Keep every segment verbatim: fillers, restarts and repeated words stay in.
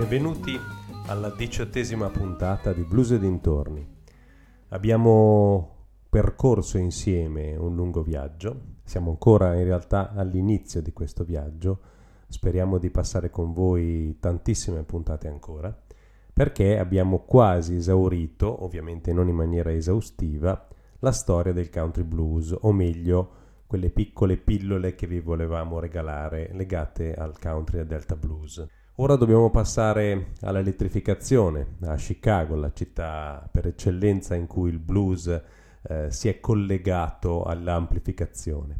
Benvenuti alla diciottesima puntata di Blues e Dintorni. Abbiamo percorso insieme un lungo viaggio, siamo ancora in realtà all'inizio di questo viaggio, speriamo di passare con voi tantissime puntate ancora, perché abbiamo quasi esaurito, ovviamente non in maniera esaustiva, la storia del country blues, o meglio quelle piccole pillole che vi volevamo regalare legate al country e delta blues. Ora dobbiamo passare all'elettrificazione, a Chicago, la città per eccellenza in cui il blues eh, si è collegato all'amplificazione.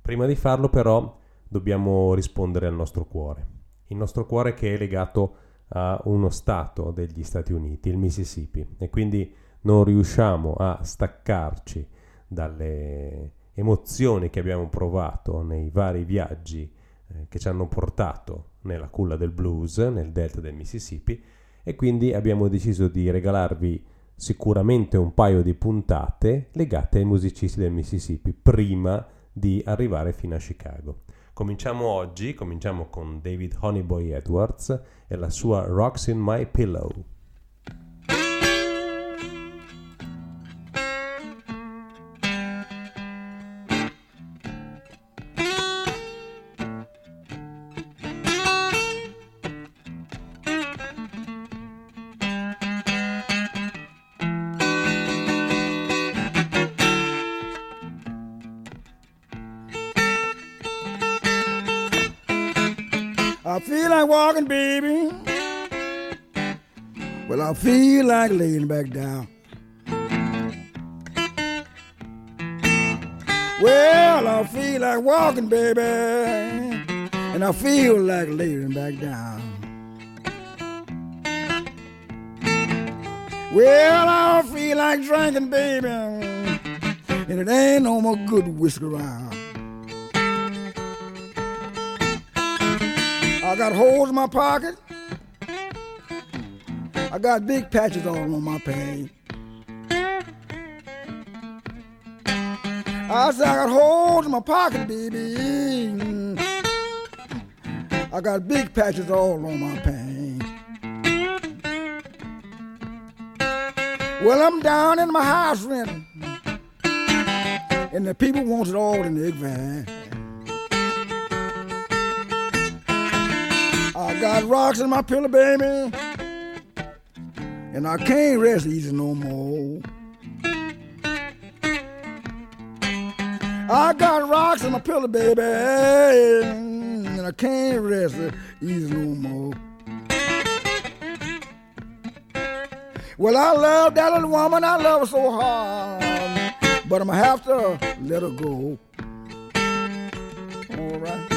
Prima di farlo però dobbiamo rispondere al nostro cuore, il nostro cuore che è legato a uno stato degli Stati Uniti, il Mississippi, e quindi non riusciamo a staccarci dalle emozioni che abbiamo provato nei vari viaggi eh, che ci hanno portato nella culla del blues, nel delta del Mississippi, e quindi abbiamo deciso di regalarvi sicuramente un paio di puntate legate ai musicisti del Mississippi prima di arrivare fino a Chicago. Cominciamo oggi, cominciamo con David Honeyboy Edwards e la sua Rocks in My Pillow. Baby, well, I feel like laying back down. Well, I feel like walking, baby, and I feel like laying back down. Well, I feel like drinking, baby, and it ain't no more good whiskey around. I got holes in my pocket. I got big patches all on my pain. I said I got holes in my pocket, baby. I got big patches all on my pain. Well, I'm down in my house rent, and the people want it all in the van. I got rocks in my pillow, baby, and I can't rest easy no more. I got rocks in my pillow, baby, and I can't rest easy no more. Well, I love that little woman, I love her so hard, but I'm gonna have to let her go. All right.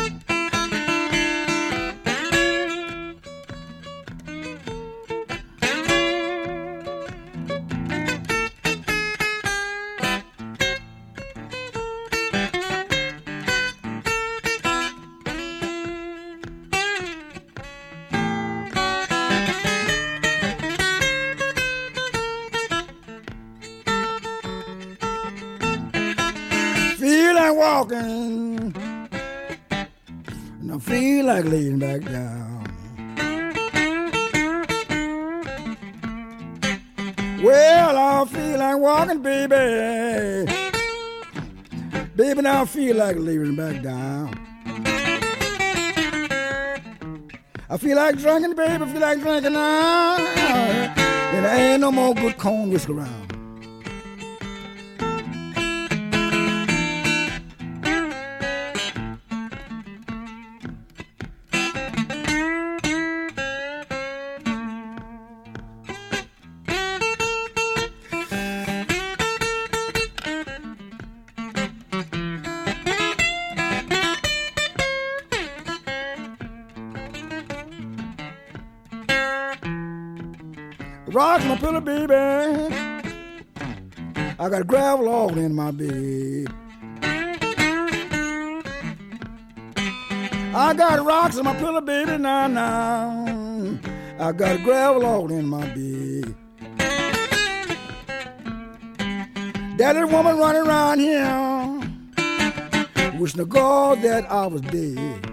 Walking, and I feel like laying back down. Well, I feel like walking, baby. Baby, now I feel like laying back down. I feel like drinking, baby, I feel like drinking now. And there ain't no more good corn whiskey around. Rocks my pillow, baby. I got gravel all in my bed. I got rocks in my pillow, baby, now, now. I got gravel all in my bed. That little woman running around here, wishing to God that I was dead.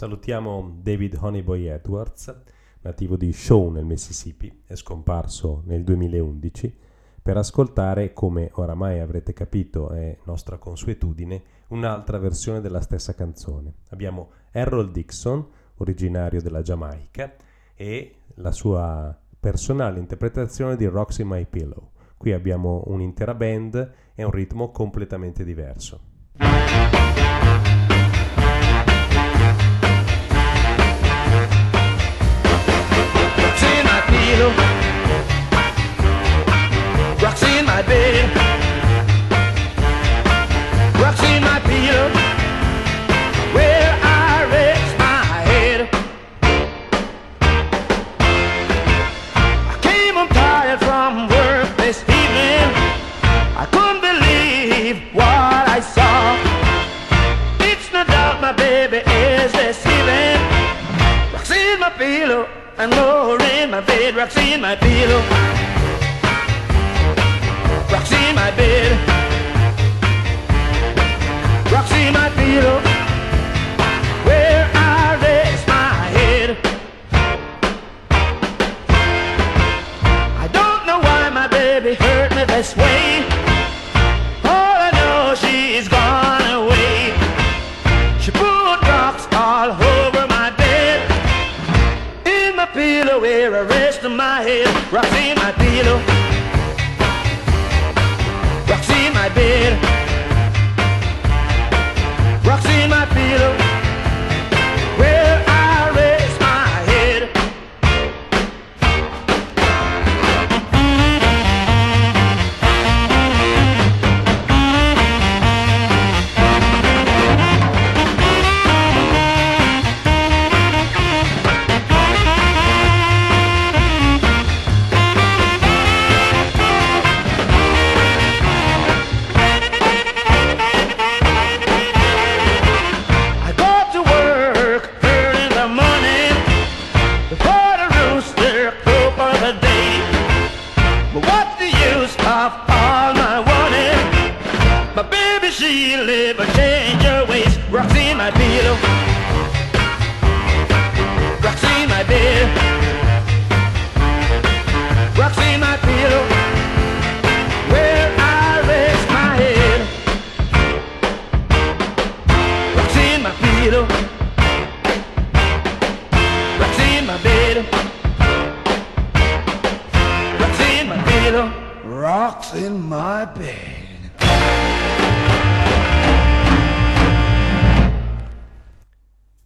Salutiamo David Honeyboy Edwards, nativo di Shaw nel Mississippi e scomparso nel duemilaundici, per ascoltare, come oramai avrete capito è nostra consuetudine, un'altra versione della stessa canzone. Abbiamo Errol Dixon, originario della Giamaica, e la sua personale interpretazione di Rocks in My Pillow. Qui abbiamo un'intera band e un ritmo completamente diverso. Rocks in my bed, rocks in my pillow, where I rest my head. I came home tired from work this evening. I couldn't believe what I saw. It's no doubt my baby is deceiving. Rocks in my pillow and more in my bed, rocks in my pillow. Rocks in my bed, rocks in my pillow, where I rest my head. I don't know why my baby hurt me this way. All I know, she's gone away. She put rocks all over my bed, in my pillow where I rest my head. Rocks in my pillow, my bed, rocks in my pillow, where I rest my head.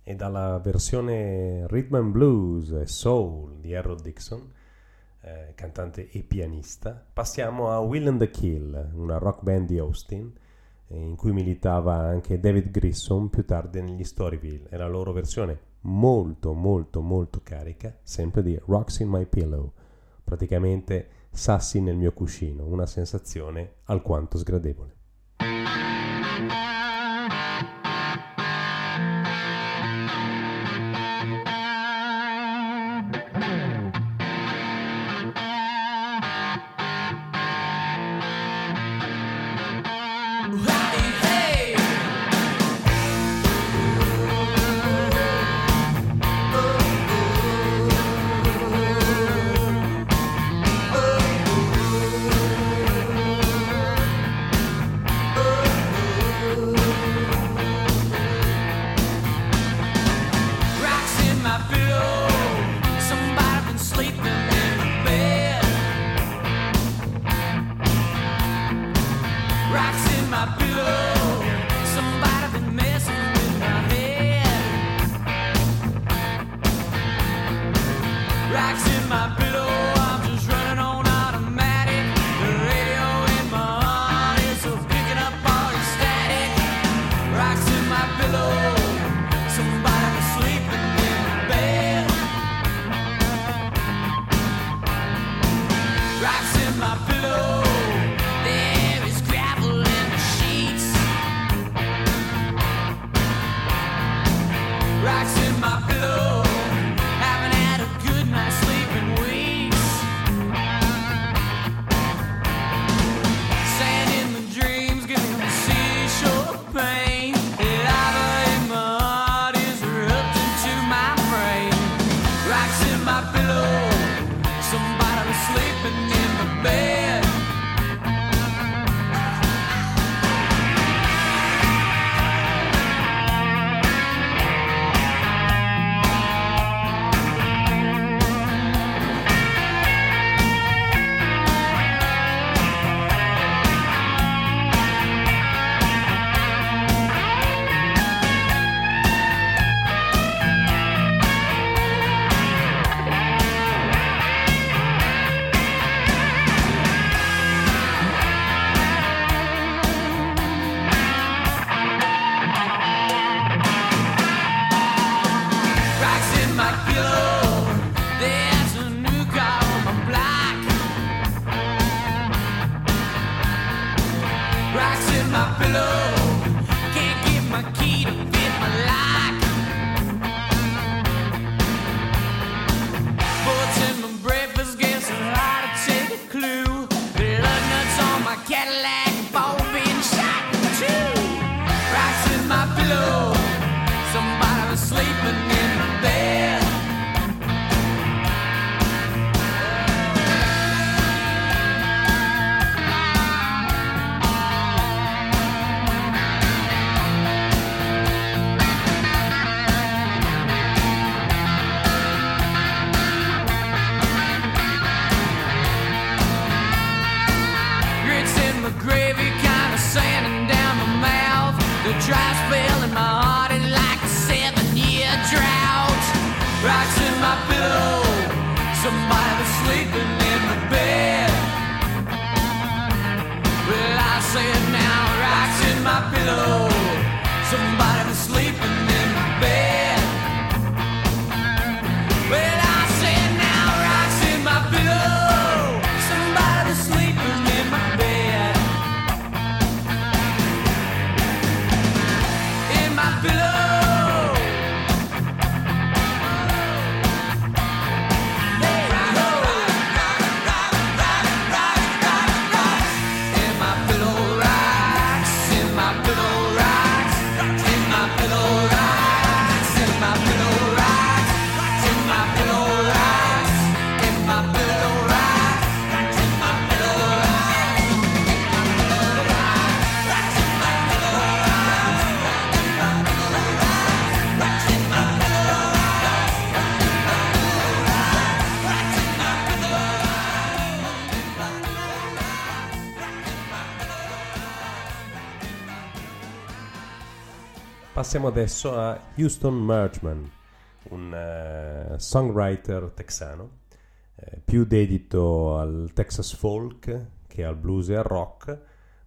E dalla versione rhythm and blues e soul di Harold Dixon, eh, cantante e pianista, passiamo a Will and the Kill, una rock band di Austin, eh, in cui militava anche David Grissom più tardi negli Storyville. È la loro versione molto molto molto carica, sempre di Rocks in My Pillow, praticamente sassi nel mio cuscino, una sensazione alquanto sgradevole. dry spell in my heart, and like a seven-year drought. Rocks in my pillow, somebody was sleeping in the bed. Well, I say it now, rocks in my pillow, somebody was sleeping in the bed. Well, I say it now, rocks in my pillow, somebody was sleeping in my bed. In my pillow. Passiamo adesso a Houston Merchman, un uh, songwriter texano, eh, più dedito al Texas folk che al blues e al rock,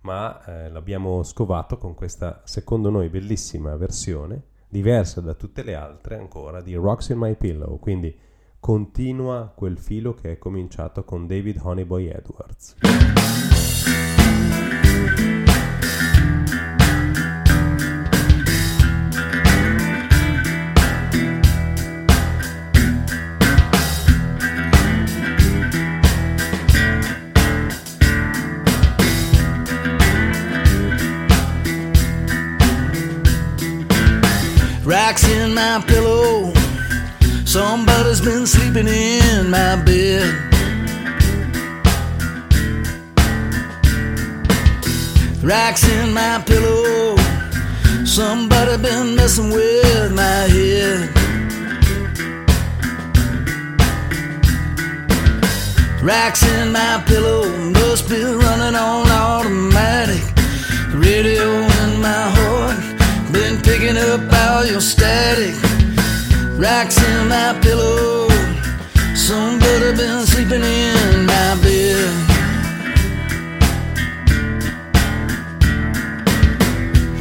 ma eh, l'abbiamo scovato con questa, secondo noi, bellissima versione, diversa da tutte le altre ancora, di Rocks in My Pillow, quindi continua quel filo che è cominciato con David Honeyboy Edwards. Rocks in my pillow, somebody's been sleeping in my bed. Rocks in my pillow, somebody been messing with my head. Rocks in my pillow, must be running on automatic. Radio in my heart, been picking up all your static. Rocks in my pillow, somebody been sleeping in my bed.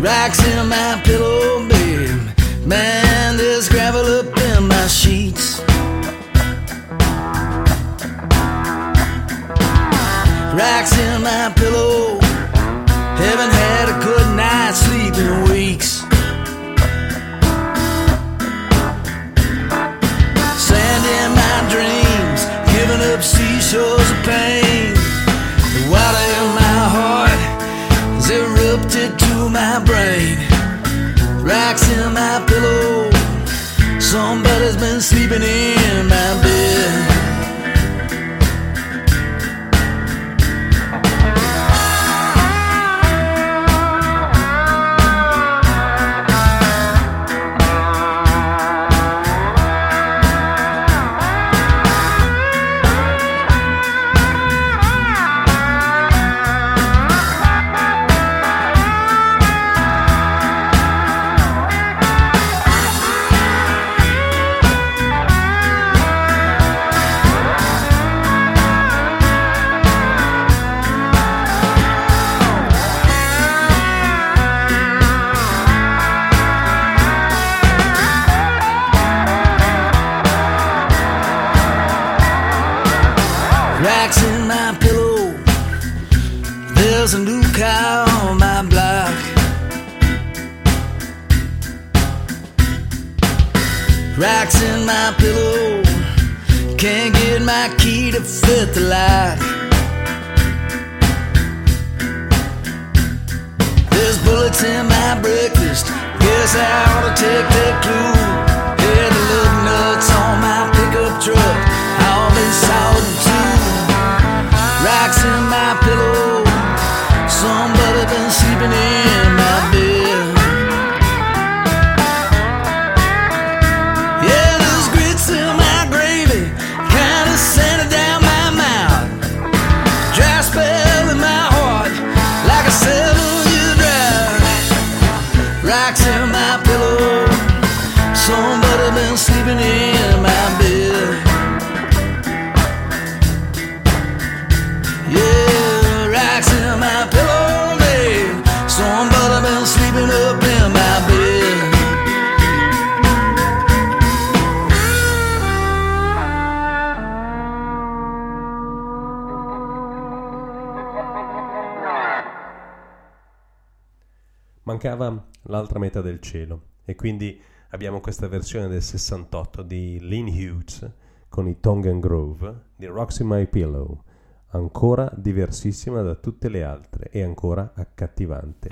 Rocks in my pillow, babe, man, there's gravel up in my sheets. Rocks in my pillow, haven't had a good night's sleep in weeks. Sand in my dreams, giving up seashores of pain. The water in my heart has erupted to my brain. Rocks in my pillow, somebody's been sleeping in my bed. Rocks in my pillow, can't get my key to fit the lock. There's bullets in my breakfast, guess I ought to take that clue. Had to look nuts on my pickup truck, I'll be sold too. Rocks in my pillow, somebody been sleeping in my bed. Rocks in my pillow. Somebody been sleeping in my bed. Yeah, rocks in my pillow, babe. Somebody been sleeping up in my bed. Mancava l'altra metà del cielo e quindi abbiamo questa versione del sessantotto di Lynn Hughes con i Tongue and Groove di Rocks in My Pillow, ancora diversissima da tutte le altre e ancora accattivante.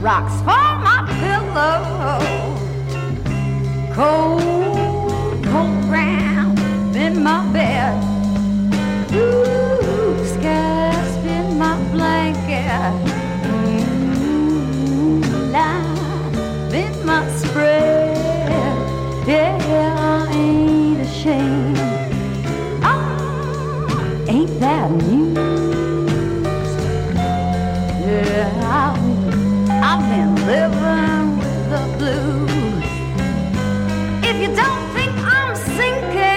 Rocks for my pillow, cold, cold ground in my bed, blue skies in my blanket, moonlight in my spread. Yeah, I ain't ashamed. Oh, ain't that news? Yeah, I've, I've been living with the blues. If you don't think I'm sinking,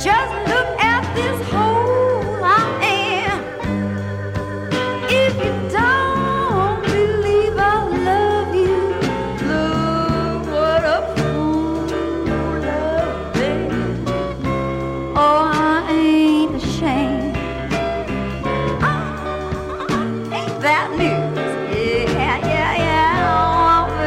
just look at this hole I'm in. If you don't believe I love you, look what a fool I've been. Oh, I ain't ashamed. Oh, ain't that news? Yeah, yeah, yeah. Oh,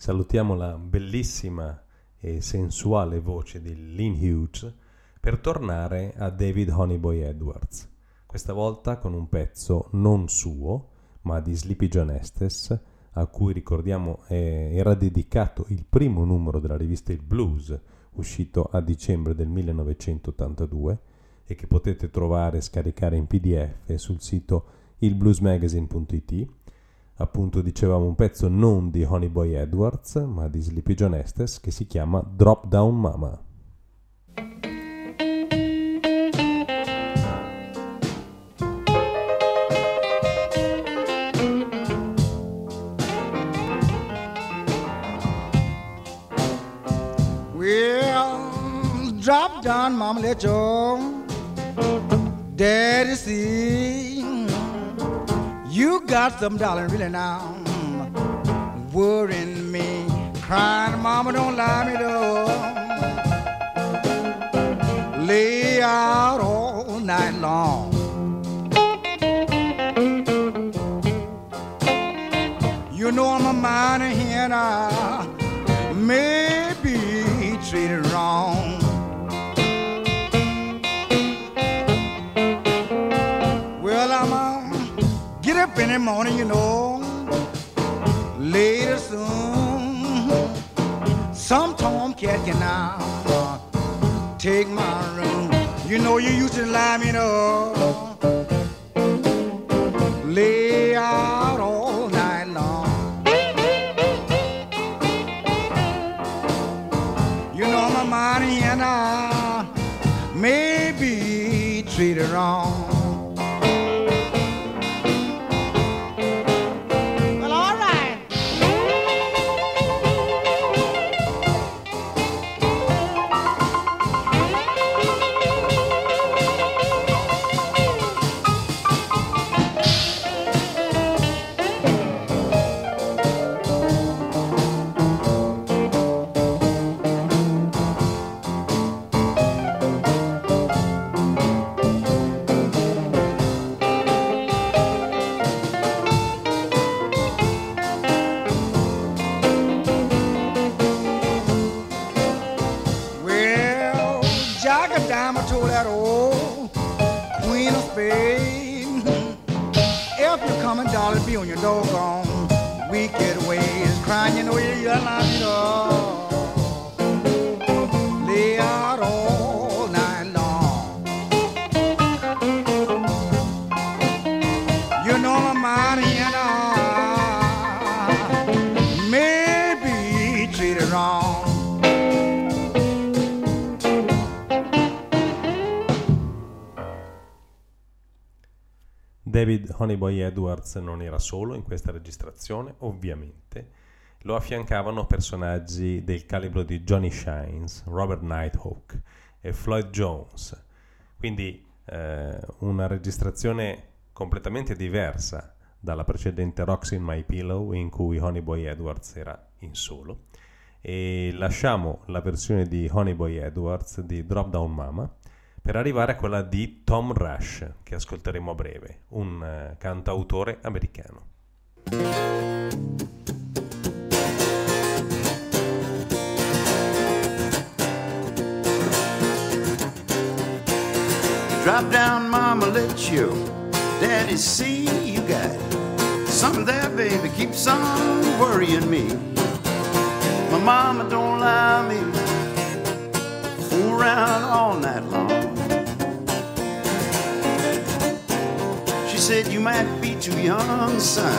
salutiamo la bellissima e sensuale voce di Lynn Hughes per tornare a David Honeyboy Edwards, questa volta con un pezzo non suo ma di Sleepy John Estes, a cui ricordiamo eh, era dedicato il primo numero della rivista Il Blues, uscito a dicembre del millenovecentottantadue e che potete trovare e scaricare in P D F sul sito il blues magazine punto it. Appunto, dicevamo un pezzo non di Honeyboy Edwards ma di Sleepy John Estes che si chiama Drop Down Mama. Drop down, mama, let your daddy see. You got some darling, really now, worrying me, crying, mama, don't lie me though. Lay out all night long. You know I'm a minor here and I may be treated wrong. Up in the morning, you know, later soon, some tomcat can now uh, take my room. You know you used to lie me up, lay out all night long. You know my money and I may be treated wrong. David Honeyboy Edwards non era solo in questa registrazione, ovviamente, lo affiancavano personaggi del calibro di Johnny Shines, Robert Nighthawk e Floyd Jones, quindi eh, una registrazione completamente diversa dalla precedente Rocks in My Pillow in cui Honeyboy Edwards era in solo, e lasciamo la versione di Honeyboy Edwards di Drop Down Mama per arrivare a quella di Tom Rush, che ascolteremo a breve, un uh, cantautore americano. Drop down, mama, let you daddy see you got something there, baby, keeps on worrying me. My mama don't lie me, fool around all night long. Said you might be too young, son.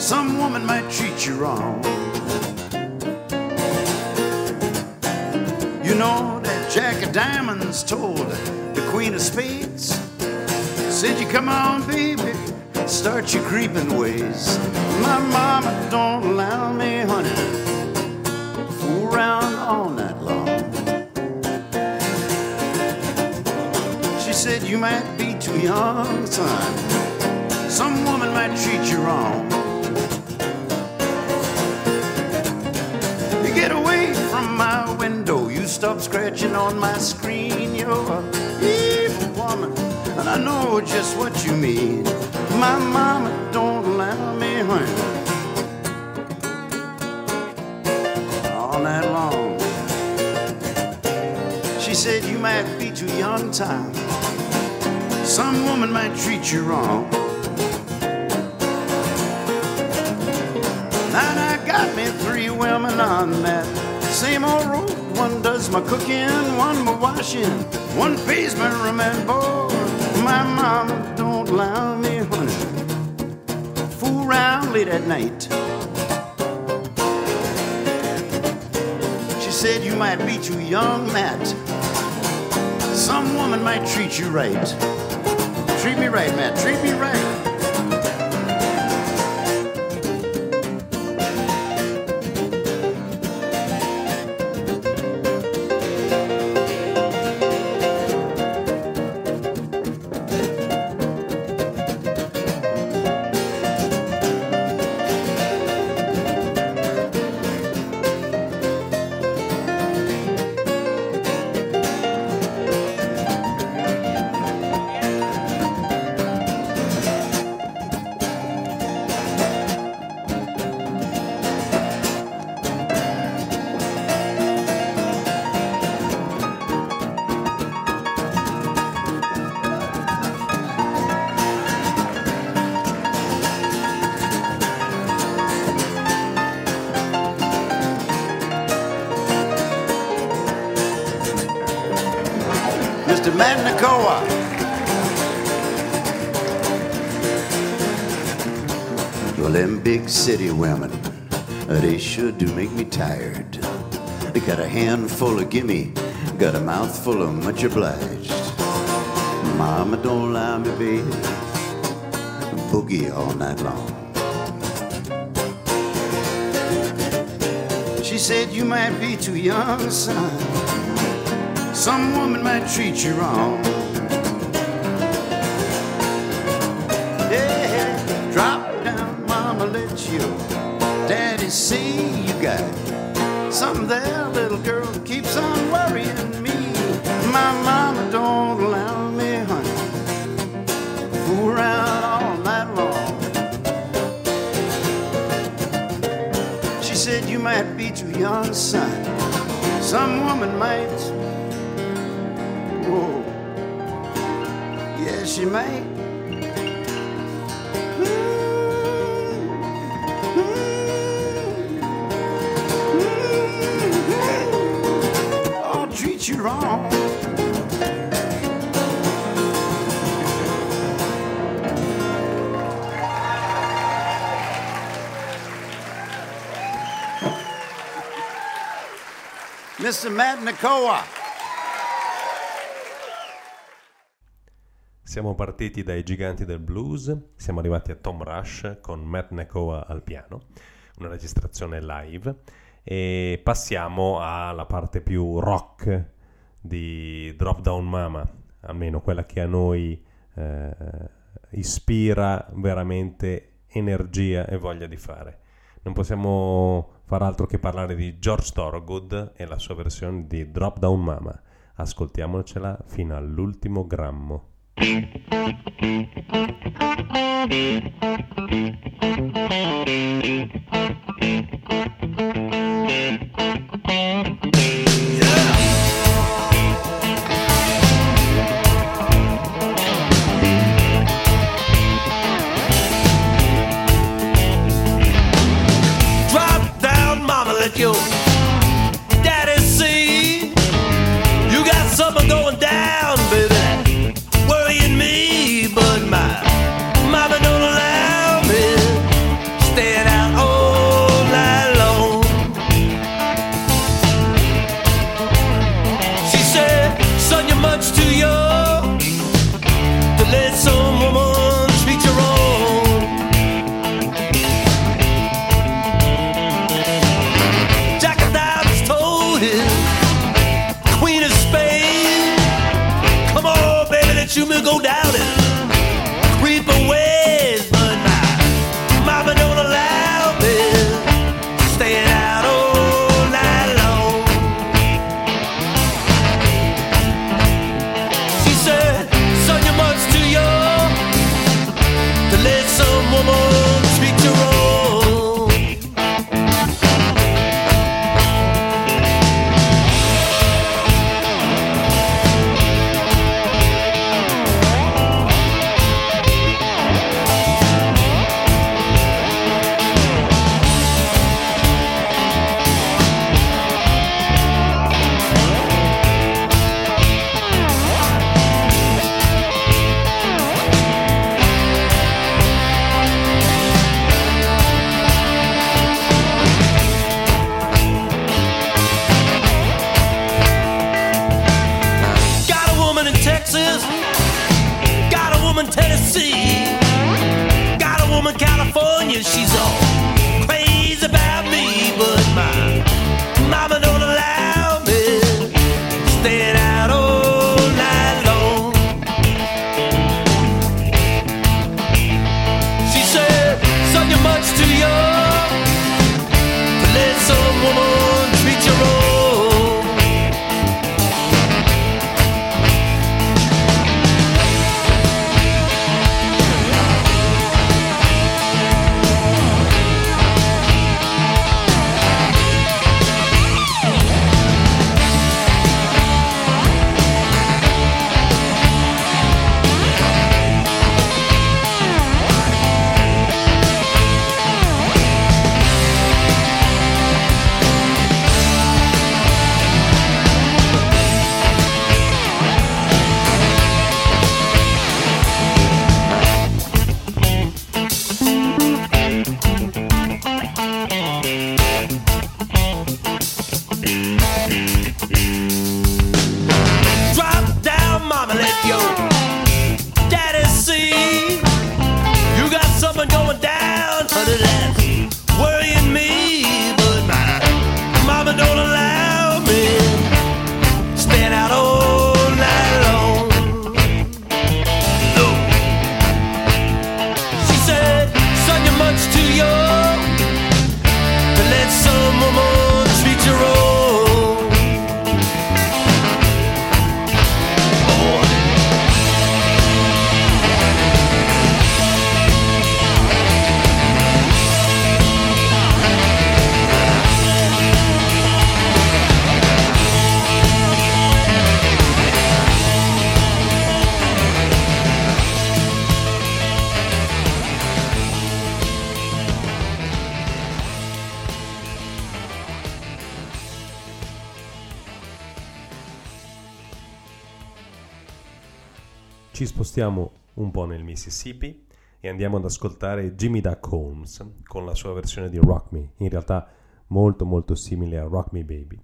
Some woman might treat you wrong. You know that Jack of Diamonds told the Queen of Spades, said you come on, baby, start your creeping ways. My mama don't allow me, honey, fool around all night long. She said you might be too young, son. Some woman might treat you wrong. You get away from my window. You stop scratching on my screen. You're an evil woman, and I know just what you mean. My mama don't allow me, honey, all night long. She said you might be too young, Tom. Some woman might treat you wrong. Now I got me three women on that same old road. One does my cooking, one my washing, one pays my room and board. My mama don't allow me, honey, fool around late at night. She said you might be too young, Matt. Some woman might treat you right. Treat me right, Matt, treat me right. Mister Matt Nicoa. Well, them big city women, they sure do make me tired. They got a handful of gimme, got a mouthful of much obliged. Mama don't allow me, baby, boogie all night long. She said you might be too young, son. Some woman might treat you wrong. Yeah, drop down, mama, let you daddy see you got something there, little girl, keeps on worrying me. My mama don't allow me, honey, fool around all night long. She said you might be too young, son. Some woman might. She might. Mm-hmm. Mm-hmm. I'll treat you wrong. Mister Matt Nicoa. Siamo partiti dai giganti del blues, siamo arrivati a Tom Rush con Matt Nicoa al piano, una registrazione live, e passiamo alla parte più rock di Drop Down Mama, almeno quella che a noi eh, ispira veramente energia e voglia di fare. Non possiamo far altro che parlare di George Thorogood e la sua versione di Drop Down Mama. Ascoltiamocela fino all'ultimo grammo. Yeah. Drop down, mama, let you daddy see. You got something going down, baby. Worrying me, but my mama don't allow me staying out all night long. She said, son, you're much too young to let some woman treat you wrong. Jack ci spostiamo un po' nel Mississippi e andiamo ad ascoltare Jimmy Duck Holmes con la sua versione di Rock Me, in realtà molto molto simile a Rock Me Baby.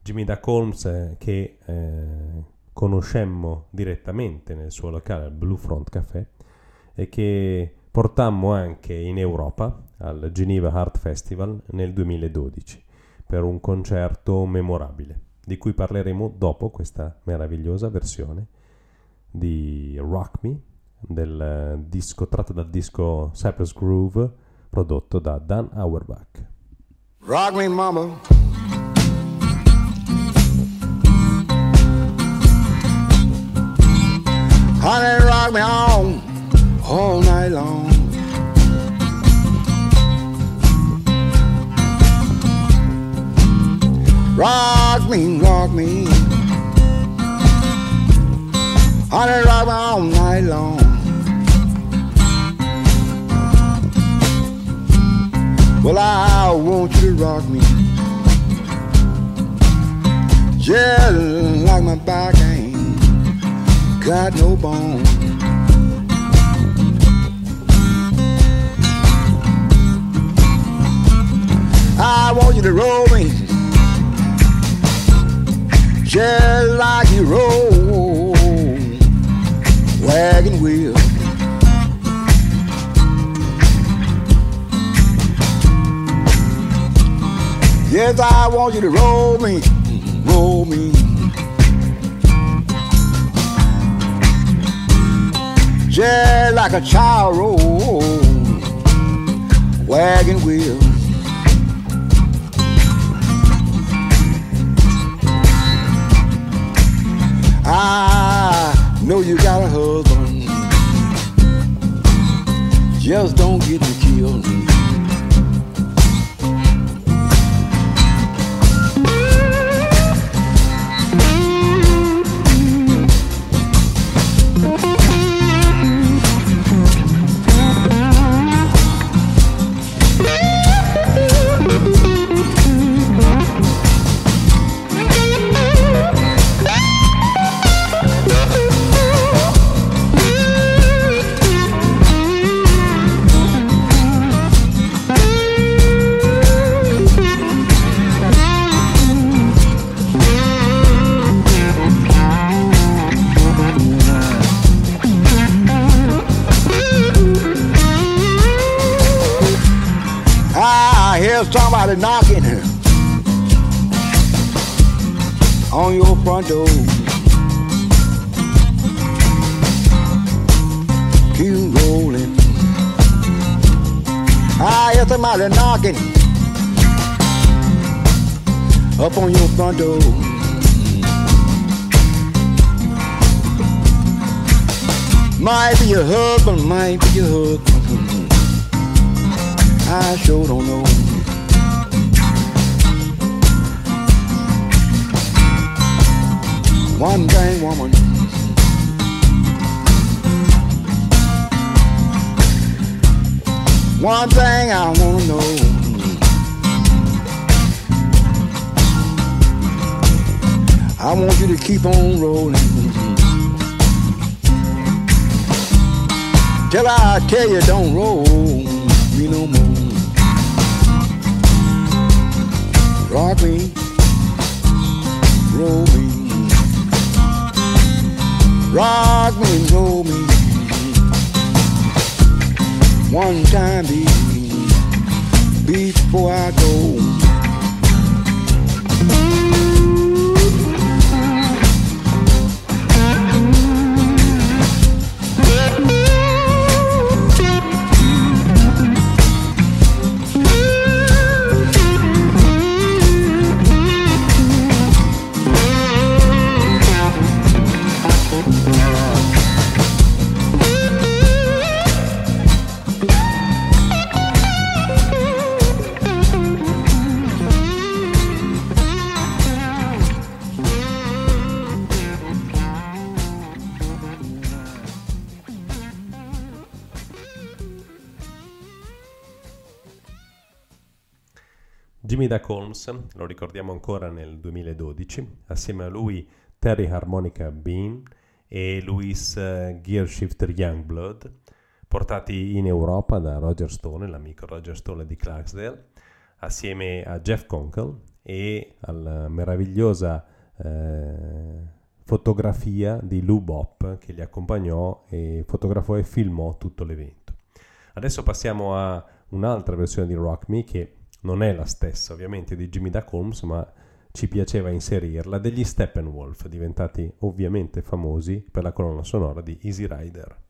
Jimmy Duck Holmes eh, che eh, conoscemmo direttamente nel suo locale al Blue Front Cafe e che portammo anche in Europa al Geneva Heart Festival nel duemiladodici per un concerto memorabile, di cui parleremo dopo questa meravigliosa versione di Rock Me del disco, tratto dal disco Cypress Groove prodotto da Dan Auerbach. Rock me mama, honey, rock me on all night long. Rock me, rock me, honey, rock me all night long. Well, I want you to rock me, just like my back ain't got no bone. I want you to roll me, just like you roll wagon wheel. Yes, I want you to roll me, roll me, just like a child roll wagon wheel. I know you got a husband, just don't get me killed. Somebody knocking on your front door. Keep rolling. I hear somebody knocking up on your front door. Might be your husband, might be your husband. I sure don't know. One thing, woman, one thing I wanna know, I want you to keep on rolling till I tell you don't roll me no more. Rock me, roll me, rock me, roll me, one time, baby, before I go. Duck Holmes, lo ricordiamo ancora nel duemiladodici, assieme a lui Terry Harmonica Bean e Louis Gearshifter Youngblood, portati in Europa da Roger Stone, l'amico Roger Stone di Clarksdale, assieme a Jeff Conkle e alla meravigliosa eh, fotografia di Lou Bopp, che li accompagnò e fotografò e filmò tutto l'evento. Adesso passiamo a un'altra versione di Rock Me, che non è la stessa ovviamente di Jimmy Duck Holmes, ma ci piaceva inserirla, degli Steppenwolf, diventati ovviamente famosi per la colonna sonora di Easy Rider.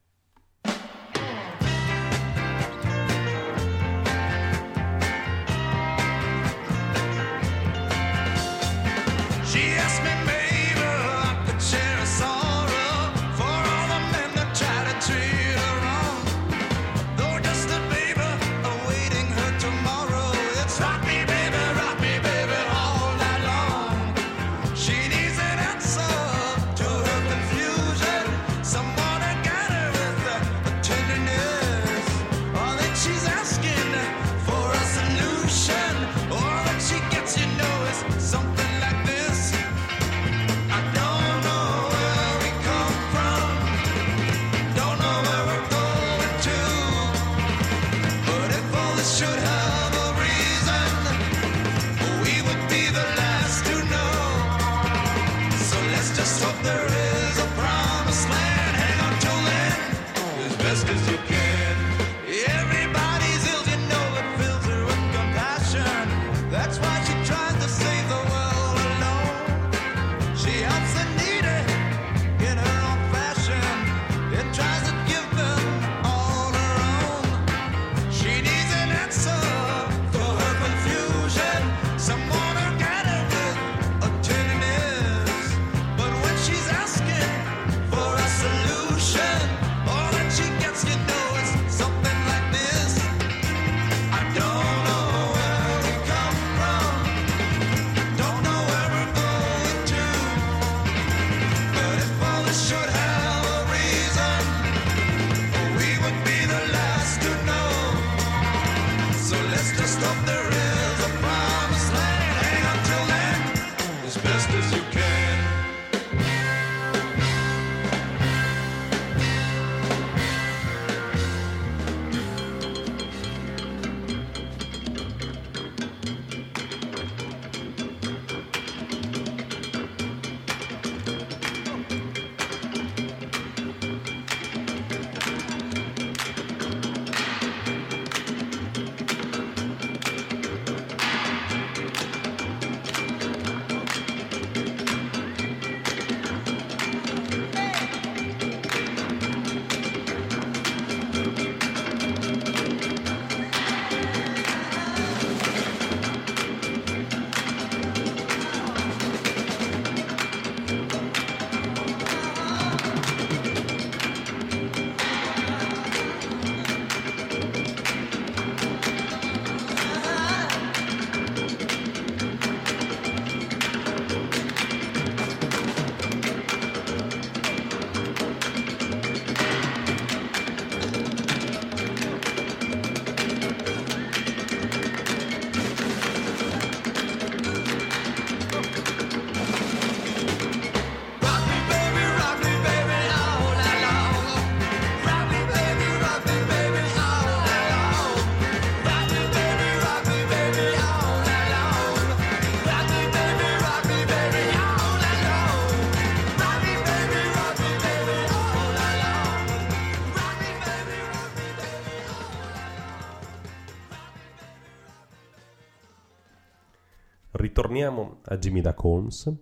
Torniamo a Jimmy Duck Holmes,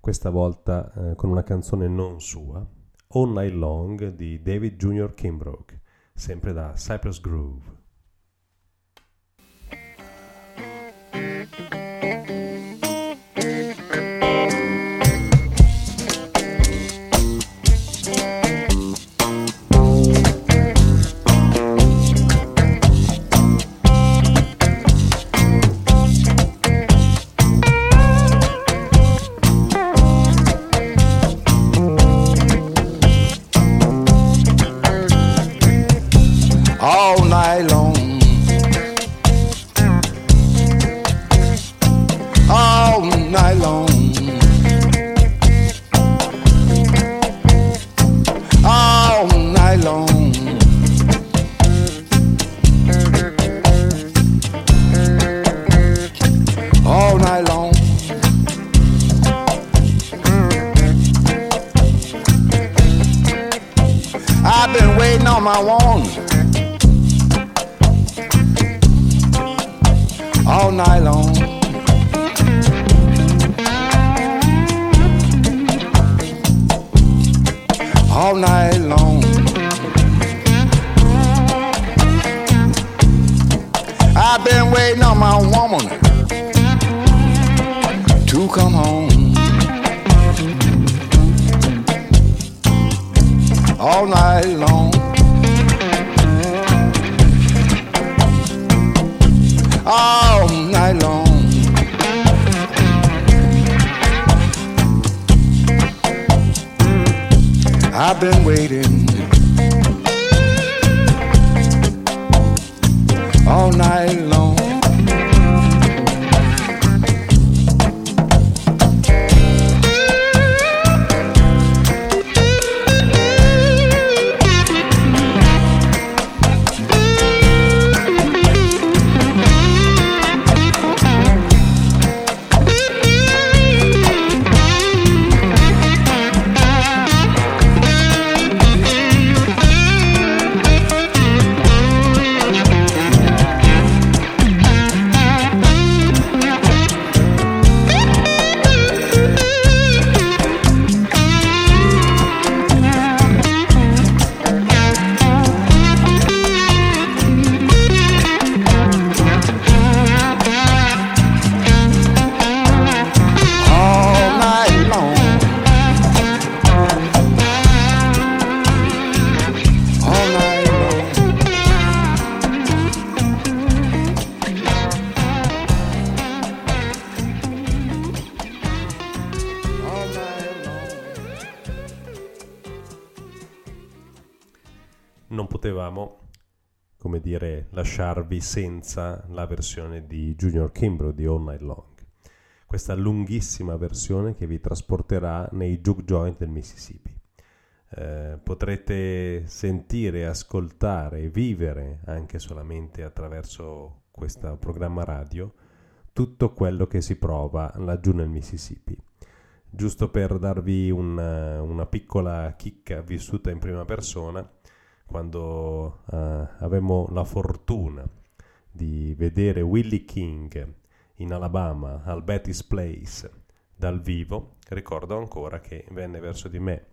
questa volta eh, con una canzone non sua, All Night Long di David Junior Kimbrough, sempre da Cypress Groove. All night long. I want all night long. All night long. I've been waiting on my woman to come home. All night long. All night long. I've been waiting all night long. Come dire, lasciarvi senza la versione di Junior Kimbrough di All Night Long, questa lunghissima versione che vi trasporterà nei juke joint del Mississippi. Eh, potrete sentire, ascoltare, vivere anche solamente attraverso questo programma radio tutto quello che si prova laggiù nel Mississippi. Giusto per darvi una, una piccola chicca vissuta in prima persona, quando uh, avemmo la fortuna di vedere Willie King in Alabama al Betty's Place dal vivo, ricordo ancora che venne verso di me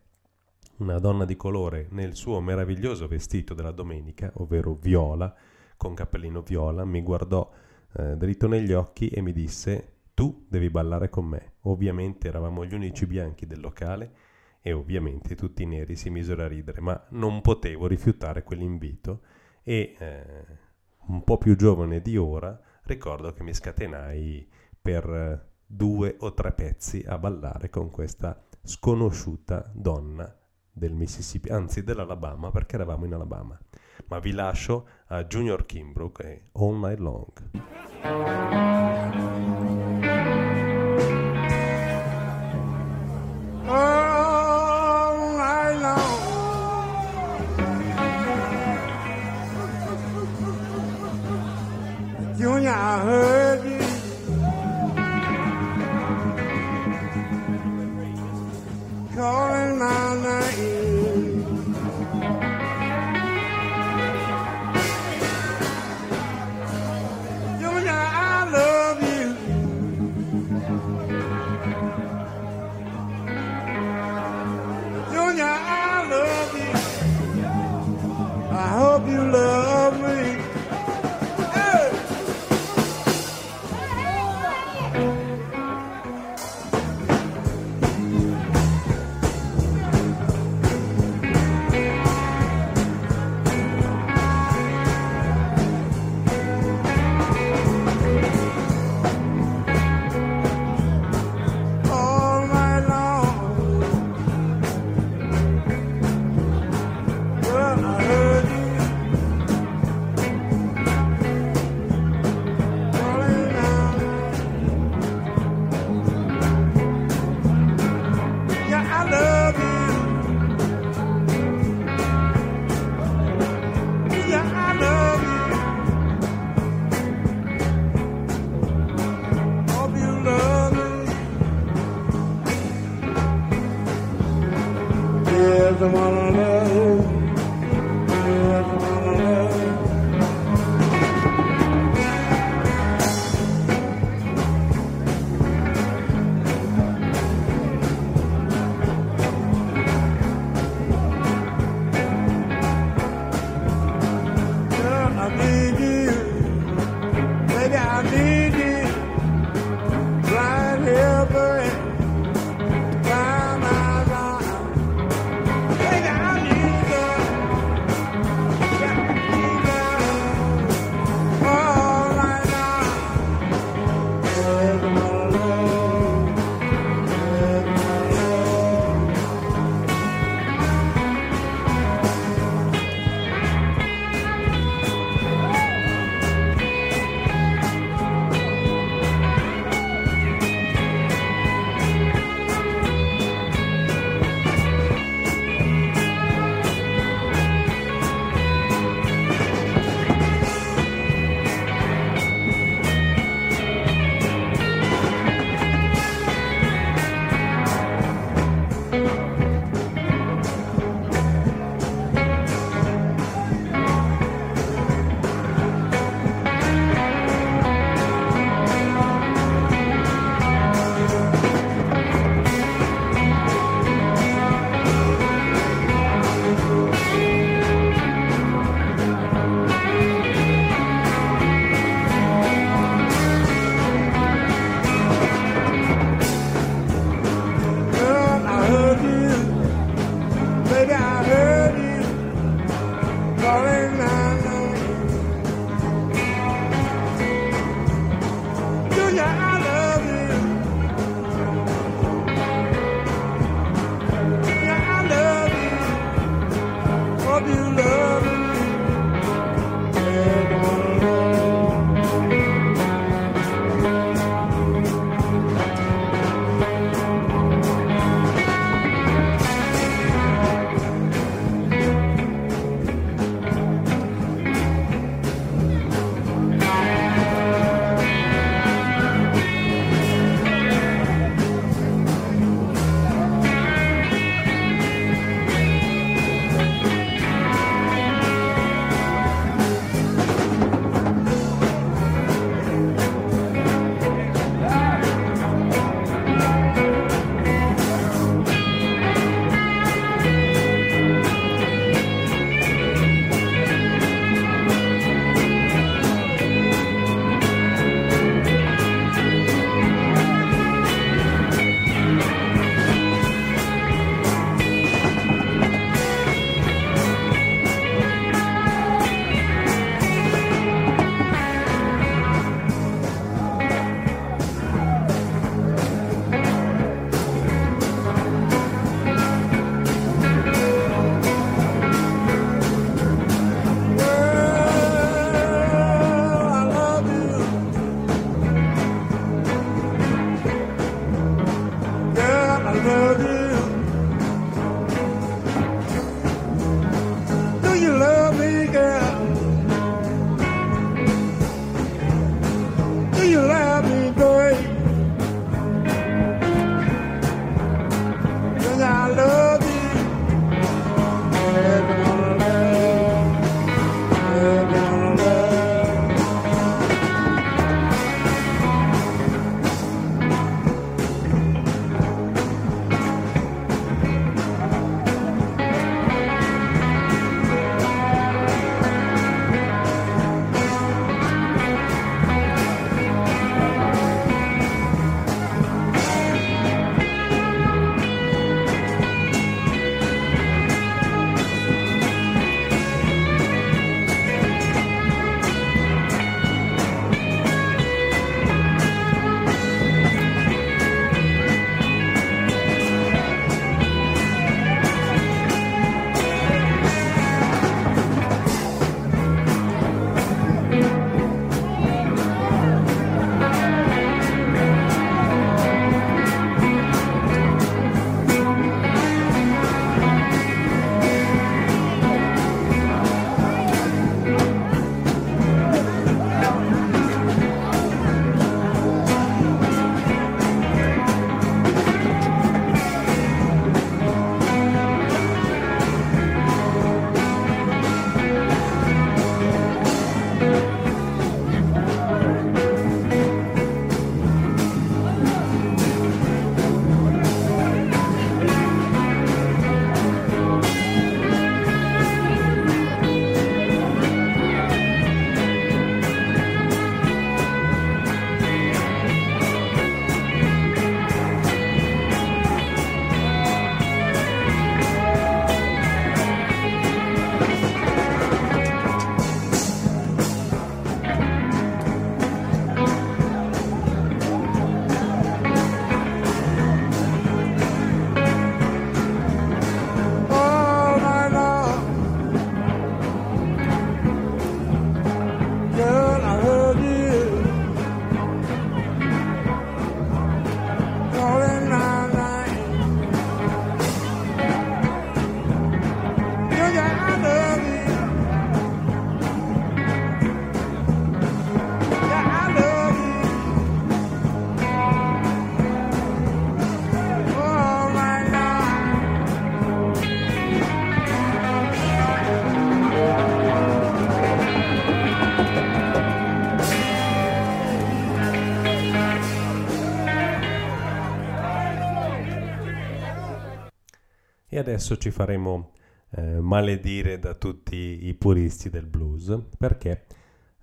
una donna di colore nel suo meraviglioso vestito della domenica, ovvero viola, con cappellino viola, mi guardò eh, dritto negli occhi e mi disse: tu devi ballare con me. Ovviamente eravamo gli unici bianchi del locale e ovviamente tutti i neri si misero a ridere, ma non potevo rifiutare quell'invito e eh, un po' più giovane di ora ricordo che mi scatenai per due o tre pezzi a ballare con questa sconosciuta donna del Mississippi, anzi dell'Alabama, perché eravamo in Alabama. Ma vi lascio a Junior Kimbrough e All Night Long. Ah! Junior, I heard you. Calling my name. Junior, I love you. Junior, I love you. I hope you love me. I wanna love you. E adesso ci faremo eh, maledire da tutti i puristi del blues, perché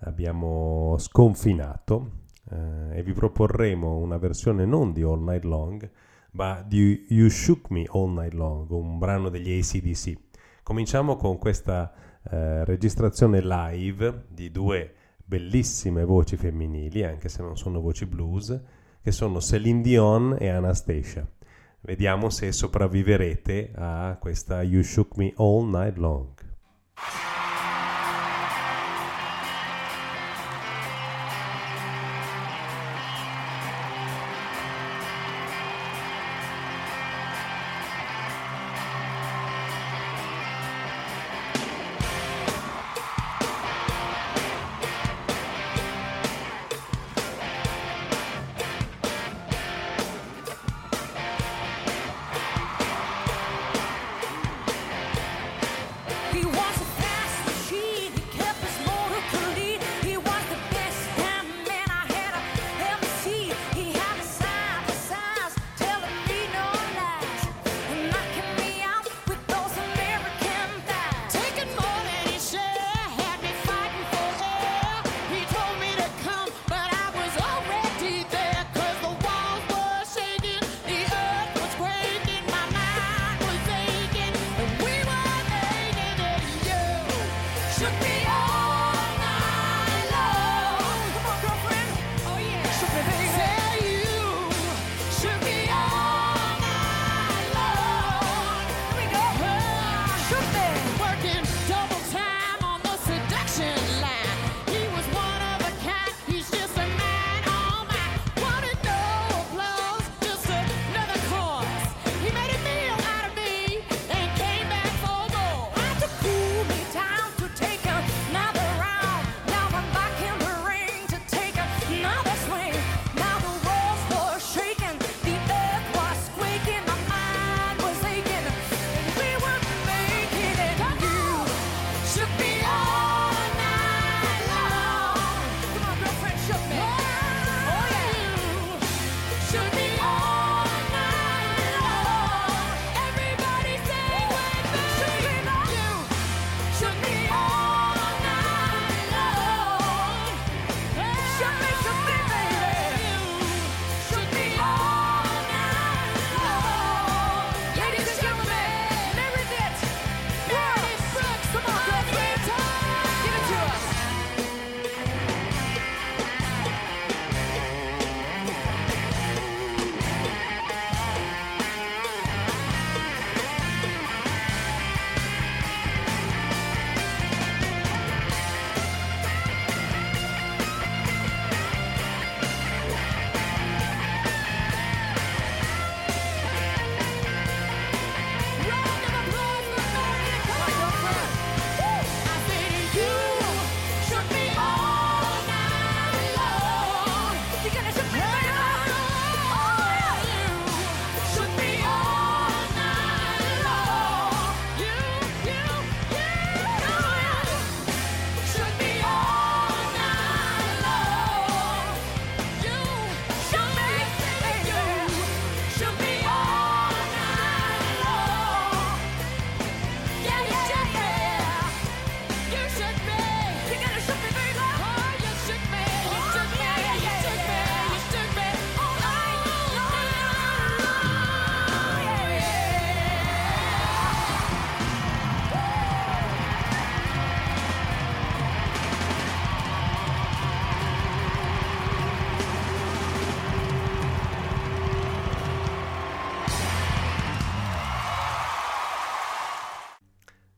abbiamo sconfinato eh, e vi proporremo una versione non di All Night Long, ma di You Shook Me All Night Long, un brano degli A C D C. Cominciamo con questa eh, registrazione live di due bellissime voci femminili, anche se non sono voci blues, che sono Céline Dion e Anastasia. Vediamo se sopravviverete a questa You Shook Me All Night Long.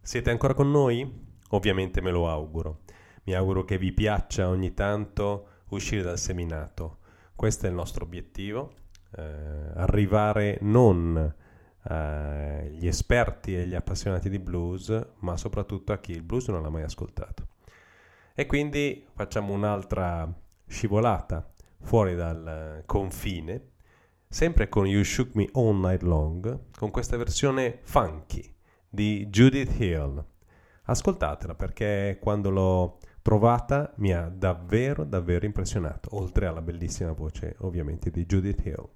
Siete ancora con noi? Ovviamente me lo auguro. Mi auguro che vi piaccia ogni tanto uscire dal seminato. Questo è il nostro obiettivo, eh, arrivare non agli eh, esperti e gli appassionati di blues, ma soprattutto a chi il blues non l'ha mai ascoltato. E quindi facciamo un'altra scivolata fuori dal confine, sempre con You Shook Me All Night Long, con questa versione funky di Judith Hill. Ascoltatela, perché quando l'ho trovata mi ha davvero davvero impressionato, oltre alla bellissima voce ovviamente di Judith Hill.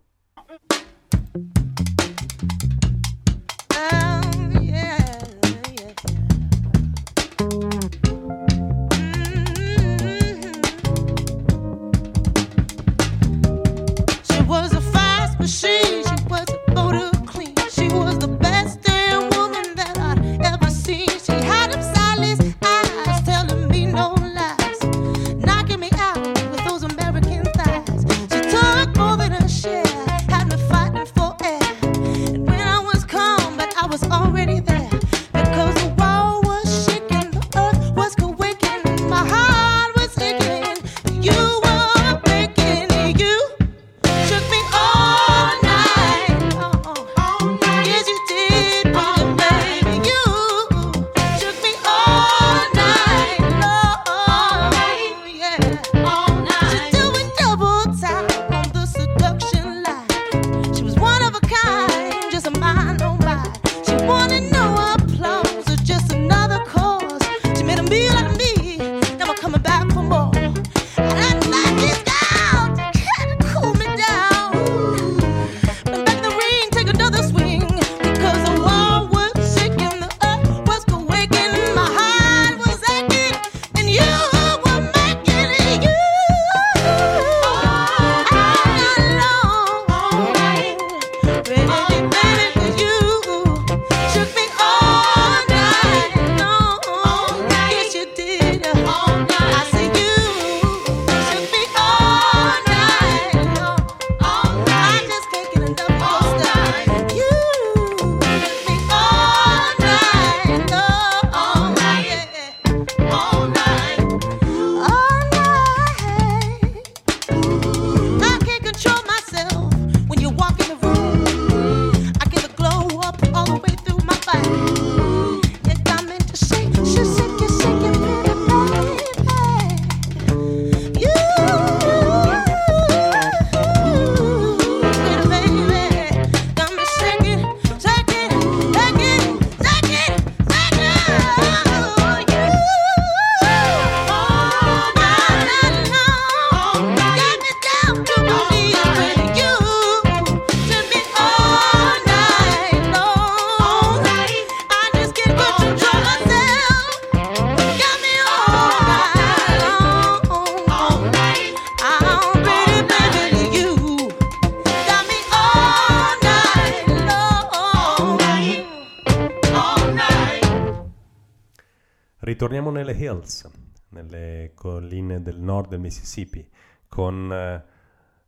ritorniamo nelle Hills, nelle colline del nord del Mississippi, con uh,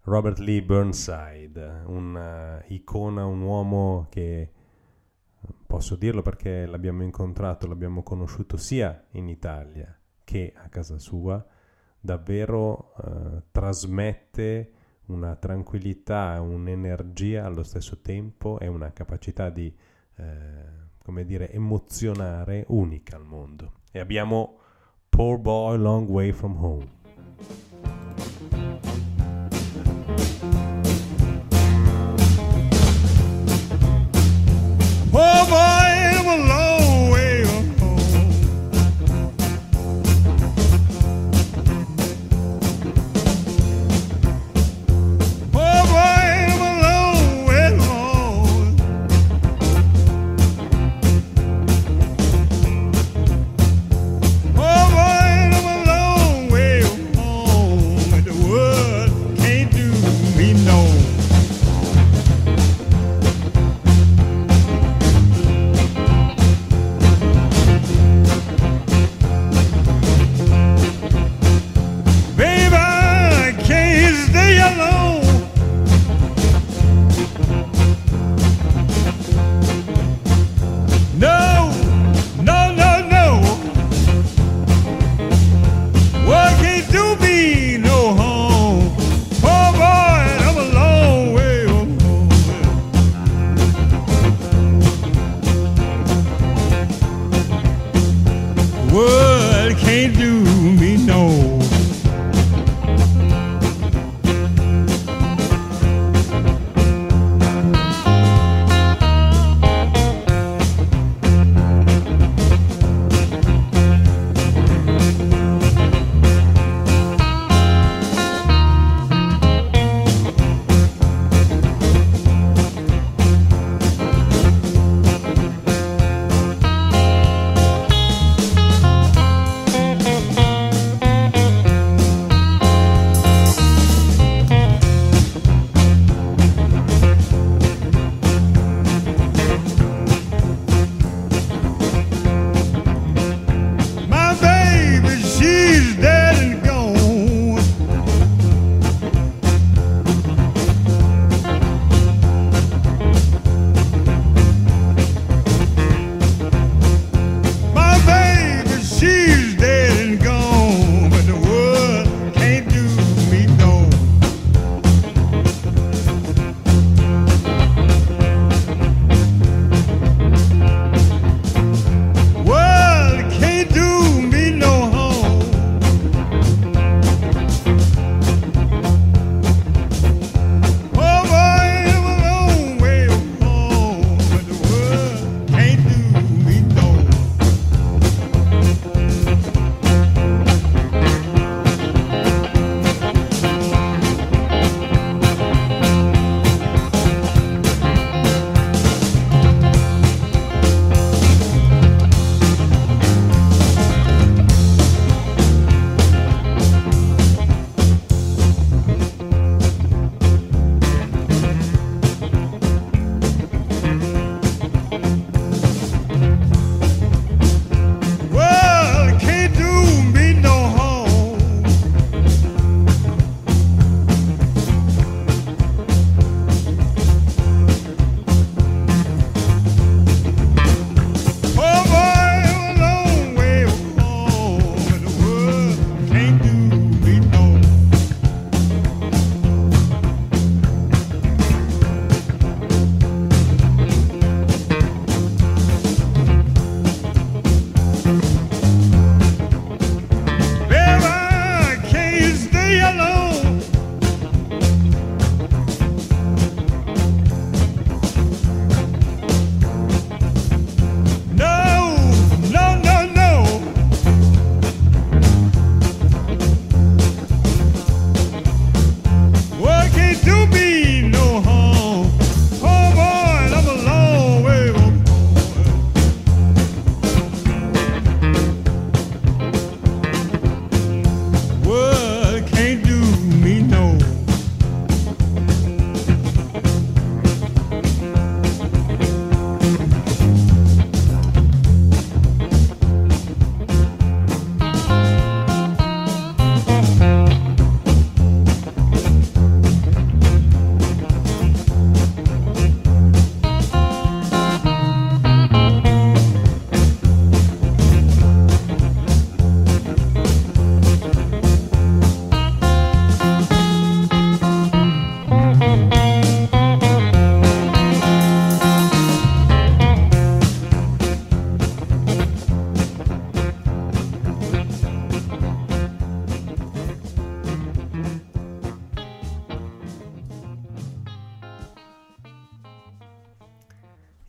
Robert Lee Burnside, un'icona, uh, un uomo che, posso dirlo perché l'abbiamo incontrato, l'abbiamo conosciuto sia in Italia che a casa sua, davvero uh, trasmette una tranquillità, un'energia allo stesso tempo e una capacità di, eh, come dire, emozionare unica al mondo. E abbiamo Poor Boy Long Way From Home. Poor boy, I'm a long way from home. Poor boy, I'm a long way from home. Poor boy, I'm a long way from home.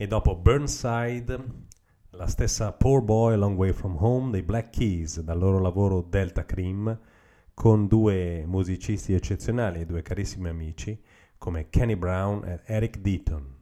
e dopo Burnside la stessa Poor Boy Long Way From Home dei Black Keys, dal loro lavoro Delta Cream, con due musicisti eccezionali e due carissimi amici come Kenny Brown e Eric Deaton.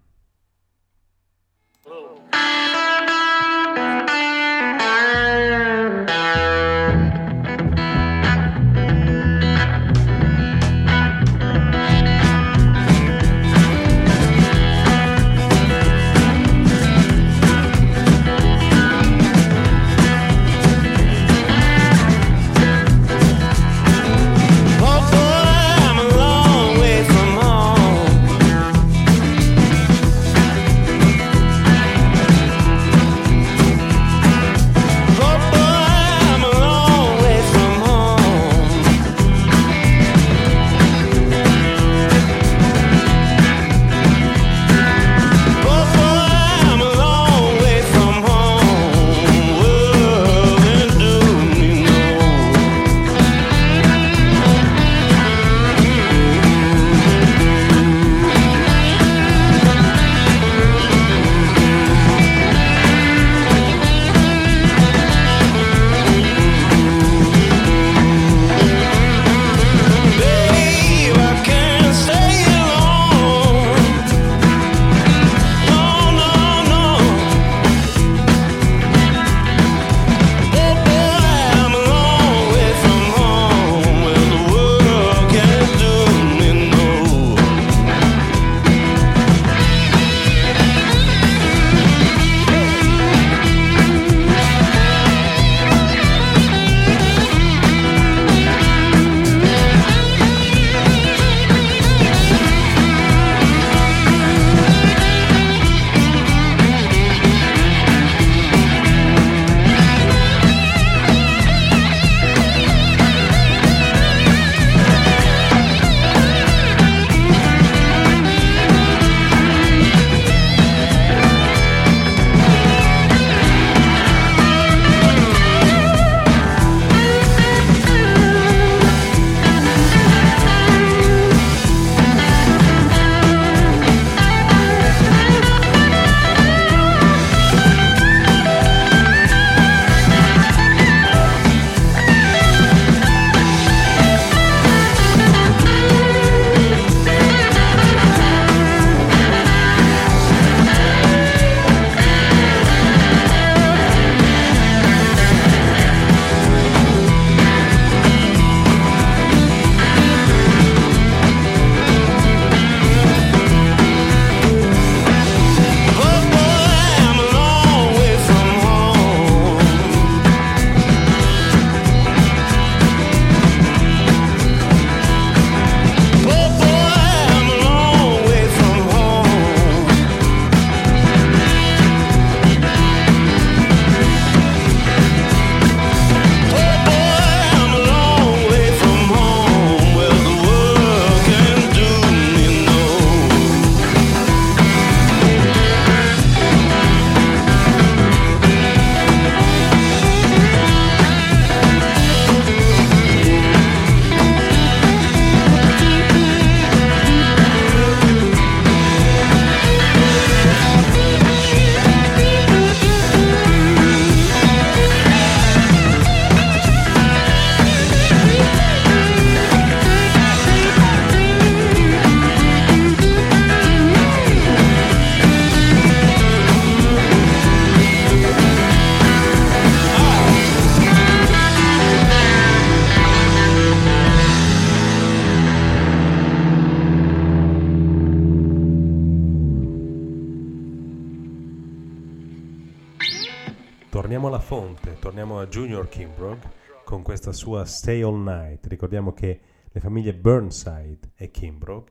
Torniamo a Junior Kimbrough con questa sua Stay All Night. Ricordiamo che le famiglie Burnside e Kimbrough,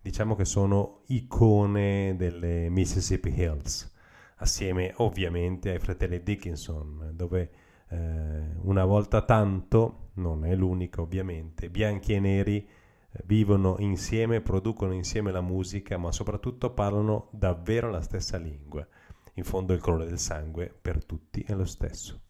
diciamo che sono icone delle Mississippi Hills, assieme ovviamente ai fratelli Dickinson, dove eh, una volta tanto, non è l'unica ovviamente, bianchi e neri vivono insieme, producono insieme la musica, ma soprattutto parlano davvero la stessa lingua. In fondo il colore del sangue per tutti è lo stesso.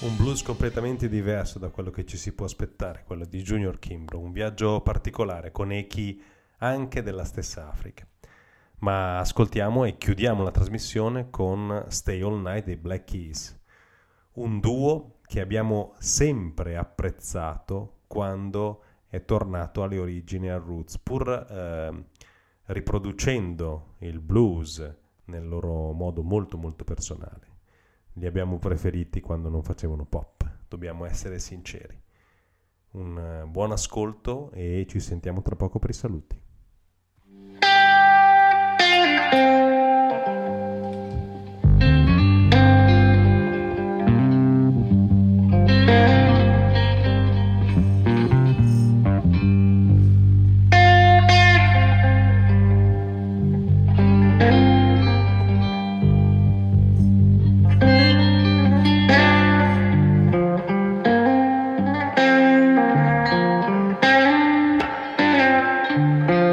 Un blues completamente diverso da quello che ci si può aspettare, quello di Junior Kimbrough, un viaggio particolare con echi anche della stessa Africa. Ma ascoltiamo e chiudiamo la trasmissione con Stay All Night dei Black Keys, un duo che abbiamo sempre apprezzato quando è tornato alle origini, al roots, pur eh, riproducendo il blues nel loro modo molto molto personale. Li abbiamo preferiti quando non facevano pop, dobbiamo essere sinceri. Un uh, buon ascolto e ci sentiamo tra poco per i saluti. Thank you.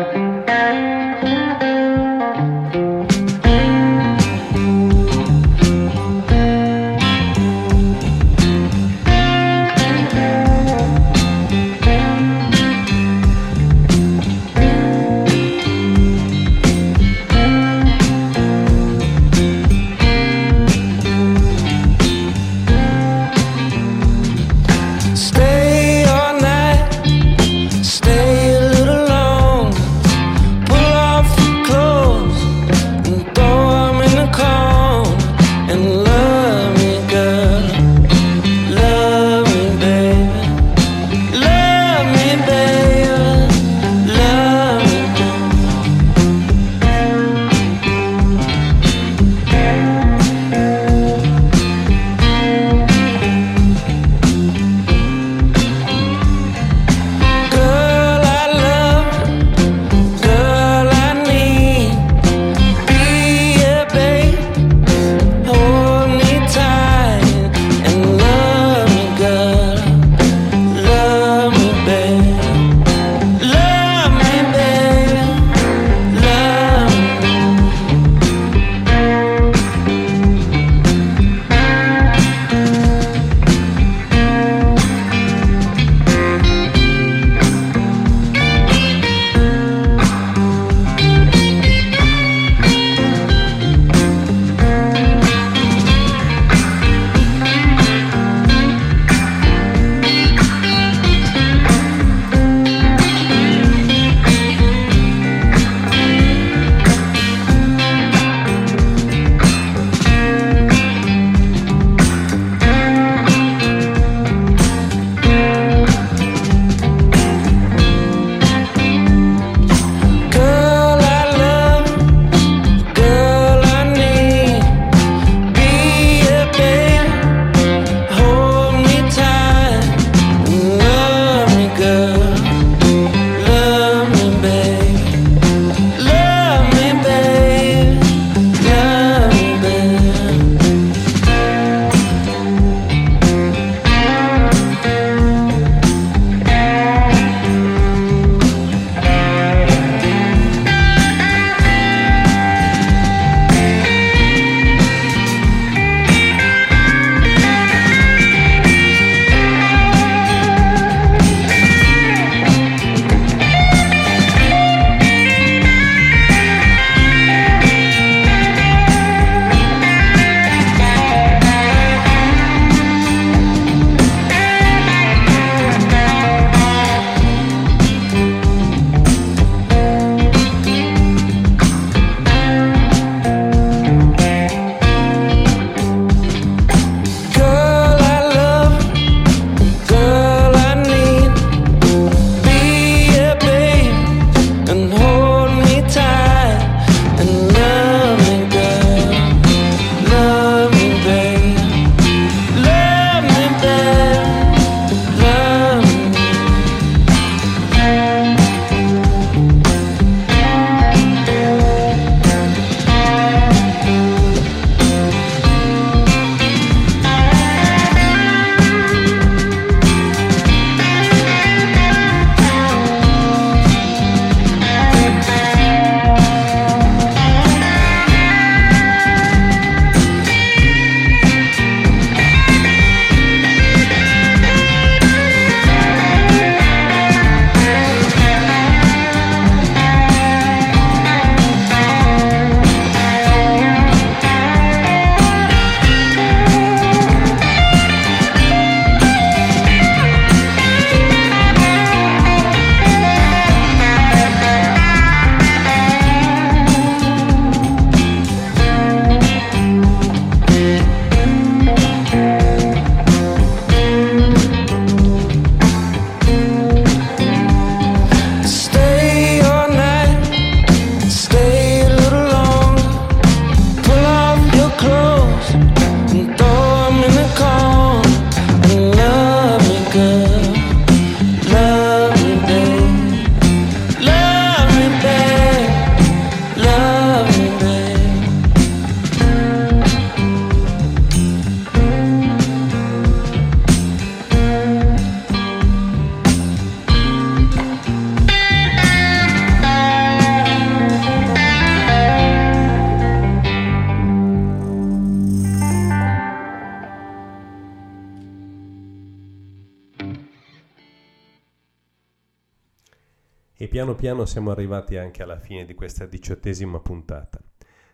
e piano piano siamo arrivati anche alla fine di questa diciottesima puntata.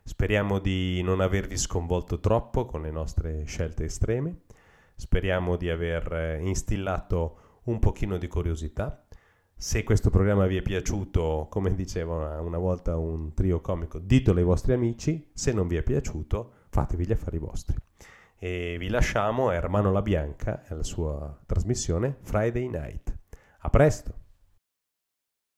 Speriamo di non avervi sconvolto troppo con le nostre scelte estreme, speriamo di aver instillato un pochino di curiosità. Se questo programma vi è piaciuto, come diceva una volta un trio comico, ditelo ai vostri amici, se non vi è piaciuto fatevi gli affari vostri. E vi lasciamo a Ermanno La Bianca e alla sua trasmissione Friday Night. A presto!